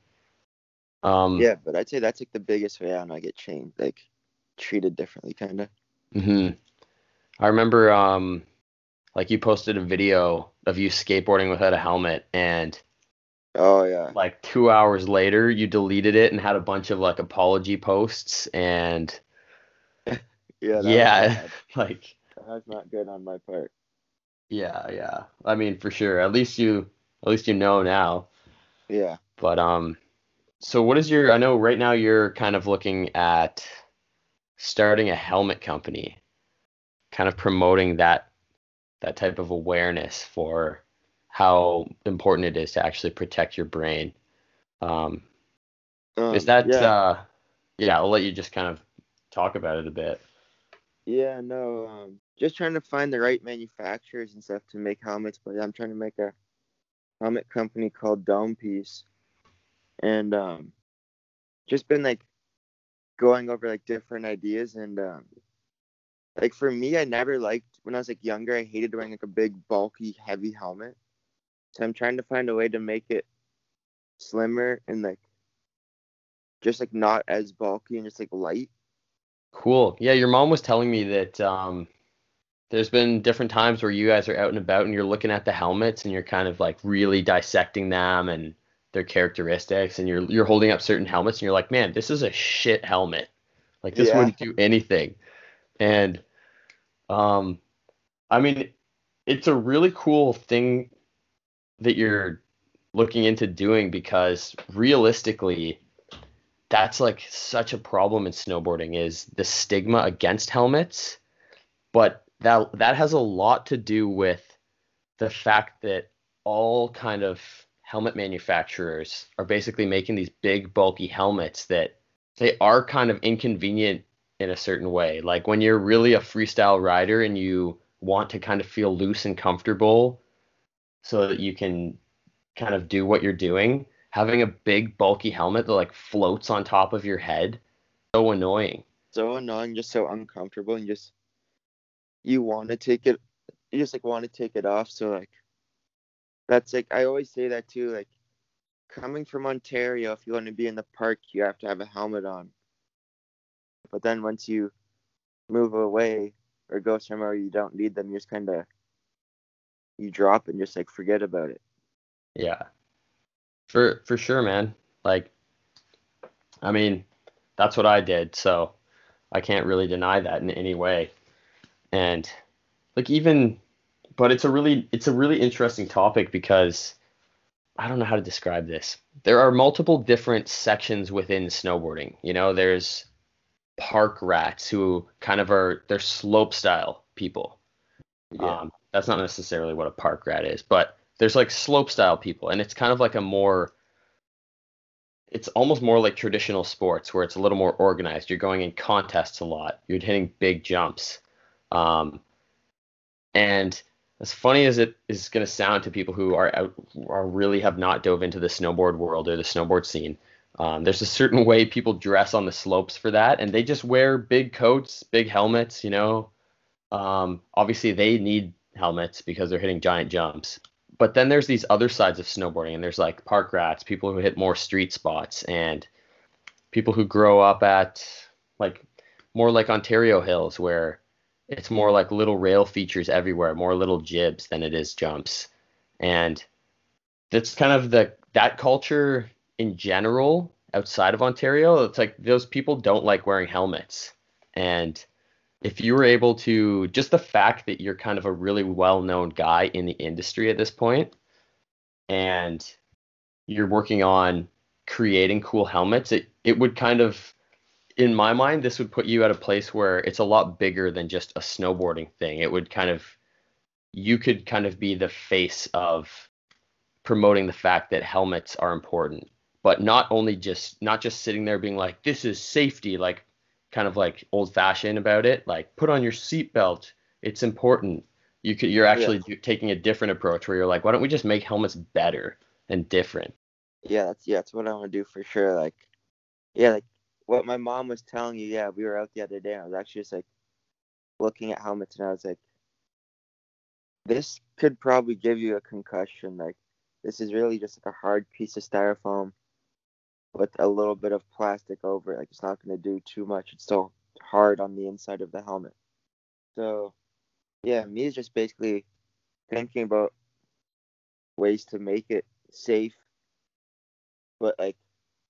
Um, yeah, but I'd say that's like the biggest way I know I get changed, like treated differently kind of. Mm-hmm. I remember um, like you posted a video of you skateboarding without a helmet, and oh yeah, like two hours later you deleted it and had a bunch of like apology posts and yeah, yeah, like that's not good on my part. Yeah, yeah. I mean, for sure. At least you, at least you know now. Yeah. But um, so what is your? I know right now you're kind of looking at starting a helmet company, kind of promoting that that type of awareness for how important it is to actually protect your brain. Um, um is that? Yeah. Uh, yeah, I'll let you just kind of talk about it a bit. Yeah, no, um, just trying to find the right manufacturers and stuff to make helmets, but I'm trying to make a helmet company called Domepiece, and um, just been, like, going over, like, different ideas, and, um, like, for me, I never liked, when I was, like, younger, I hated wearing, like, a big, bulky, heavy helmet, so I'm trying to find a way to make it slimmer and, like, just, like, not as bulky and just, like, light. Cool. Yeah, your mom was telling me that um, there's been different times where you guys are out and about and you're looking at the helmets and you're kind of like really dissecting them and their characteristics, and you're you're holding up certain helmets and you're like, man, this is a shit helmet. Like this yeah. wouldn't do anything. And um, I mean, it's a really cool thing that you're looking into doing, because realistically, that's like such a problem in snowboarding, is the stigma against helmets. But that that has a lot to do with the fact that all kind of helmet manufacturers are basically making these big bulky helmets that they are kind of inconvenient in a certain way. Like when you're really a freestyle rider and you want to kind of feel loose and comfortable so that you can kind of do what you're doing, having a big bulky helmet that like floats on top of your head, so annoying. So annoying, just so uncomfortable, and just you want to take it, you just like want to take it off. So like that's like, I always say that too, like coming from Ontario, if you want to be in the park, you have to have a helmet on. But then once you move away or go somewhere you don't need them, you just kind of, you drop and just like forget about it. Yeah, for for sure, man. Like, I mean, that's what I did, so I can't really deny that in any way. And like even, but it's a really it's a really interesting topic because I don't know how to describe this. There are multiple different sections within snowboarding. You know, there's park rats who kind of are, they're slope style people. Yeah. Um, that's not necessarily what a park rat is, but there's like slope style people, and it's kind of like a more, it's almost more like traditional sports where it's a little more organized. You're going in contests a lot. You're hitting big jumps. Um, and as funny as it is going to sound to people who are out, are really have not dove into the snowboard world or the snowboard scene, um, there's a certain way people dress on the slopes for that, and they just wear big coats, big helmets, you know. Um, obviously, they need helmets because they're hitting giant jumps. But then there's these other sides of snowboarding, and there's like park rats, people who hit more street spots, and people who grow up at like more like Ontario hills, where it's more like little rail features everywhere, more little jibs than it is jumps. And that's kind of the, that culture in general outside of Ontario. It's like those people don't like wearing helmets. And if you were able to, just the fact that you're kind of a really well-known guy in the industry at this point, and you're working on creating cool helmets, it, it would kind of, in my mind, this would put you at a place where it's a lot bigger than just a snowboarding thing. It would kind of, you could kind of be the face of promoting the fact that helmets are important, but not only just, not just sitting there being like, this is safety, like kind of like old fashioned about it. Like put on your seatbelt. It's important. You could, you're actually yeah. taking a different approach where you're like, why don't we just make helmets better and different? Yeah. That's, yeah. That's what I want to do for sure. Like, yeah. Like, what my mom was telling you, yeah, we were out the other day, and I was actually just, like, looking at helmets, and I was like, this could probably give you a concussion. Like, this is really just, like, a hard piece of styrofoam with a little bit of plastic over it. Like, it's not going to do too much. It's so hard on the inside of the helmet. So, yeah, me is just basically thinking about ways to make it safe, but, like,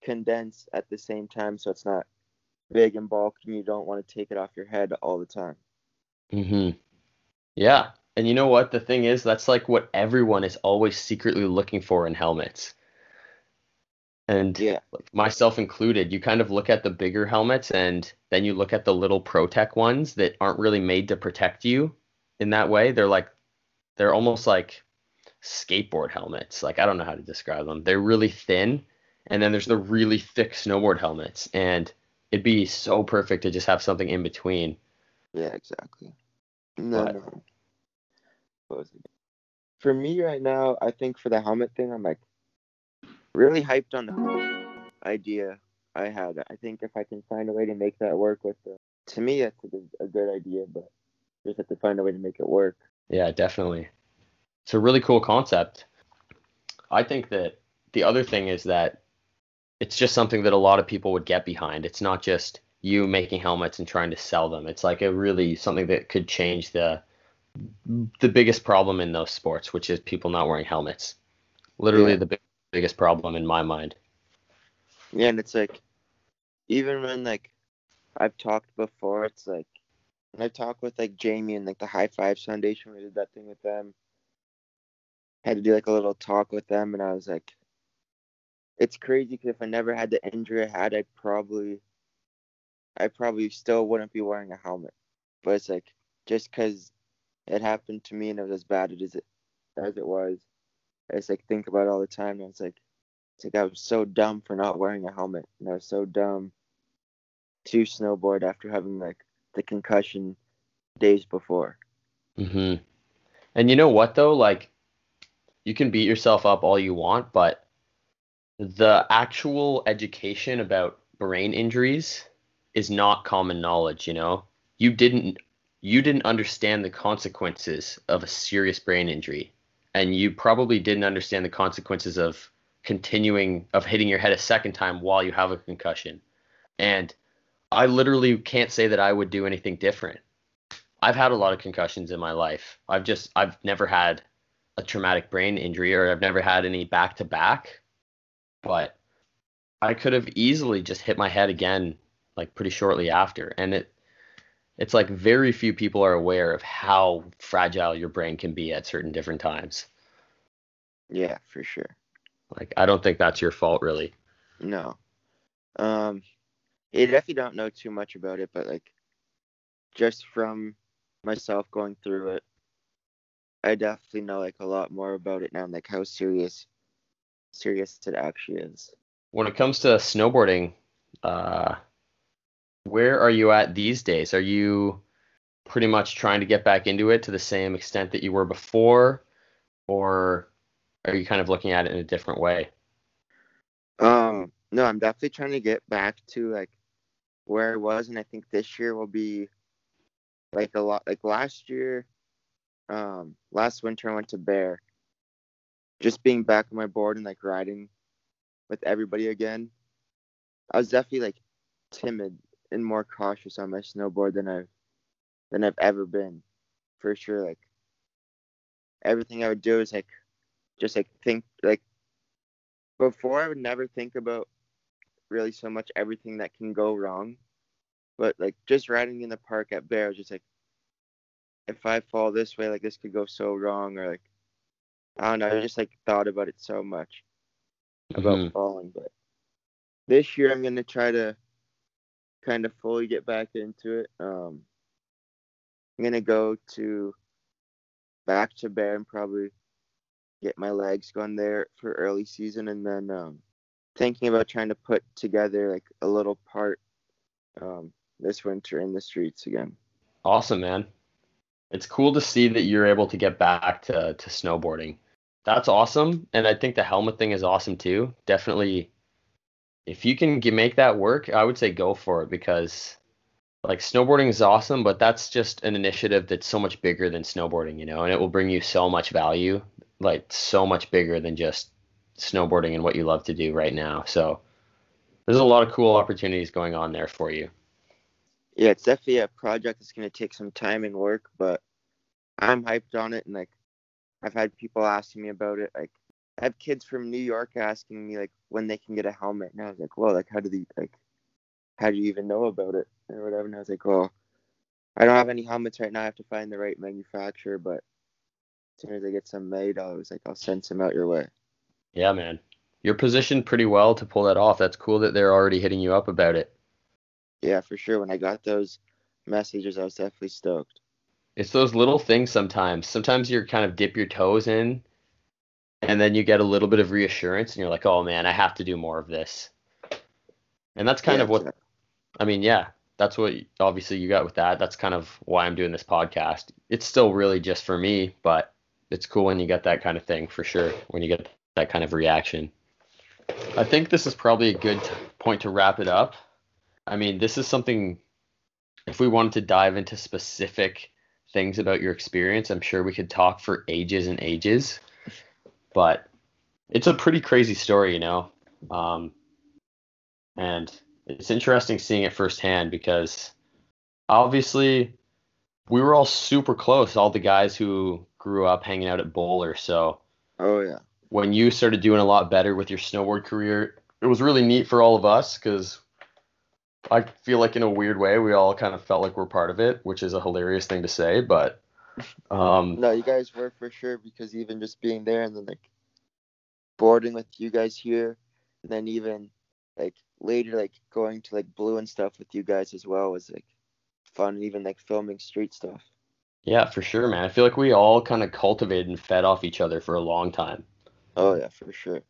condense at the same time, so it's not big and bulky and you don't want to take it off your head all the time. Mm-hmm. Yeah, and you know what the thing is, that's like what everyone is always secretly looking for in helmets, and yeah, myself included. You kind of look at the bigger helmets, and then you look at the little Protec ones that aren't really made to protect you in that way. They're like, they're almost like skateboard helmets. Like, I don't know how to describe them. They're really thin. And then there's the really thick snowboard helmets, and it'd be so perfect to just have something in between. Yeah, exactly. No, but, no. What was it? For me right now, I think for the helmet thing, I'm like really hyped on the idea I had. I think if I can find a way to make that work with the, to me, that's a, a good idea, but just have to find a way to make it work. Yeah, definitely. It's a really cool concept. I think that the other thing is that it's just something that a lot of people would get behind. It's not just you making helmets and trying to sell them. It's like a really something that could change the the biggest problem in those sports, which is people not wearing helmets. Literally yeah. the big, biggest problem in my mind. Yeah, and it's like, even when like I've talked before, it's like when I talked with like Jamie and like the High Fives Foundation, we did that thing with them. I had to do like a little talk with them, and I was like, it's crazy because if I never had the injury I had, I probably, I probably still wouldn't be wearing a helmet. But it's like, just because it happened to me and it was as bad as it, as it was, I just like think about it all the time. And it's like, it's like I was so dumb for not wearing a helmet, and I was so dumb to snowboard after having like the concussion days before. Mm-hmm. And you know what though, like you can beat yourself up all you want, but the actual education about brain injuries is not common knowledge. You know, you didn't you didn't understand the consequences of a serious brain injury, and you probably didn't understand the consequences of continuing of hitting your head a second time while you have a concussion. And I literally can't say that I would do anything different. I've had a lot of concussions in my life. I've just, I've never had a traumatic brain injury, or I've never had any back to back, but I could have easily just hit my head again, like pretty shortly after. And it, it's like very few people are aware of how fragile your brain can be at certain different times. Yeah, for sure. Like, I don't think that's your fault really. No. Um, I definitely don't know too much about it, but like just from myself going through it, I definitely know like a lot more about it now, and like how serious serious it actually is. When it comes to snowboarding, uh, where are you at these days? Are you pretty much trying to get back into it to the same extent that you were before, or are you kind of looking at it in a different way? Um, no, I'm definitely trying to get back to like where I was, and I think this year will be like a lot like last year. Um, last winter I went to Bear, just being back on my board and like riding with everybody again. I was definitely like timid and more cautious on my snowboard than I've than I've ever been, for sure. Like everything I would do is like just like think like before I would never think about really so much everything that can go wrong, but like just riding in the park at Bear, I was just like, if I fall this way, like this could go so wrong, or like I don't know, I just like thought about it so much about mm-hmm. falling. But this year I'm gonna try to kind of fully get back into it. Um, I'm gonna go to back to Bear and probably get my legs going there for early season, and then um, thinking about trying to put together like a little part um, this winter in the streets again. Awesome, man. It's cool to see that you're able to get back to, to snowboarding. That's awesome. And I think the helmet thing is awesome too. Definitely, if you can get, make that work, I would say go for it, because like snowboarding is awesome, but that's just an initiative that's so much bigger than snowboarding, you know, and it will bring you so much value, like so much bigger than just snowboarding and what you love to do right now. So there's a lot of cool opportunities going on there for you. Yeah, it's definitely a project that's going to take some time and work, but I'm hyped on it. And like, I've had people asking me about it. Like, I have kids from New York asking me like when they can get a helmet, and I was like, "Well, like how do they like how do you even know about it or whatever?" And I was like, "Well, I don't have any helmets right now. I have to find the right manufacturer, but as soon as I get some made, I was like, I'll send some out your way." Yeah, man, you're positioned pretty well to pull that off. That's cool that they're already hitting you up about it. Yeah, for sure. When I got those messages, I was definitely stoked. It's those little things sometimes. Sometimes you kind of dip your toes in, and then you get a little bit of reassurance, and you're like, oh, man, I have to do more of this. And that's kind yeah, of what, exactly. I mean, yeah, that's what obviously you got with that. That's kind of why I'm doing this podcast. It's still really just for me, but it's cool when you get that kind of thing, for sure, when you get that kind of reaction. I think this is probably a good t- point to wrap it up. I mean, this is something, if we wanted to dive into specific things about your experience, I'm sure we could talk for ages and ages, but it's a pretty crazy story, you know, um, and it's interesting seeing it firsthand, because obviously we were all super close, all the guys who grew up hanging out at Boulder. So oh yeah, when you started doing a lot better with your snowboard career, it was really neat for all of us, because I feel like in a weird way, we all kind of felt like we're part of it, which is a hilarious thing to say, but... Um, no, you guys were for sure, because even just being there and then, like, boarding with you guys here, And then even like later, like going to like Blue and stuff with you guys as well was like fun, and even like filming street stuff. Yeah, for sure, man. I feel like we all kind of cultivated and fed off each other for a long time. Oh yeah, for sure.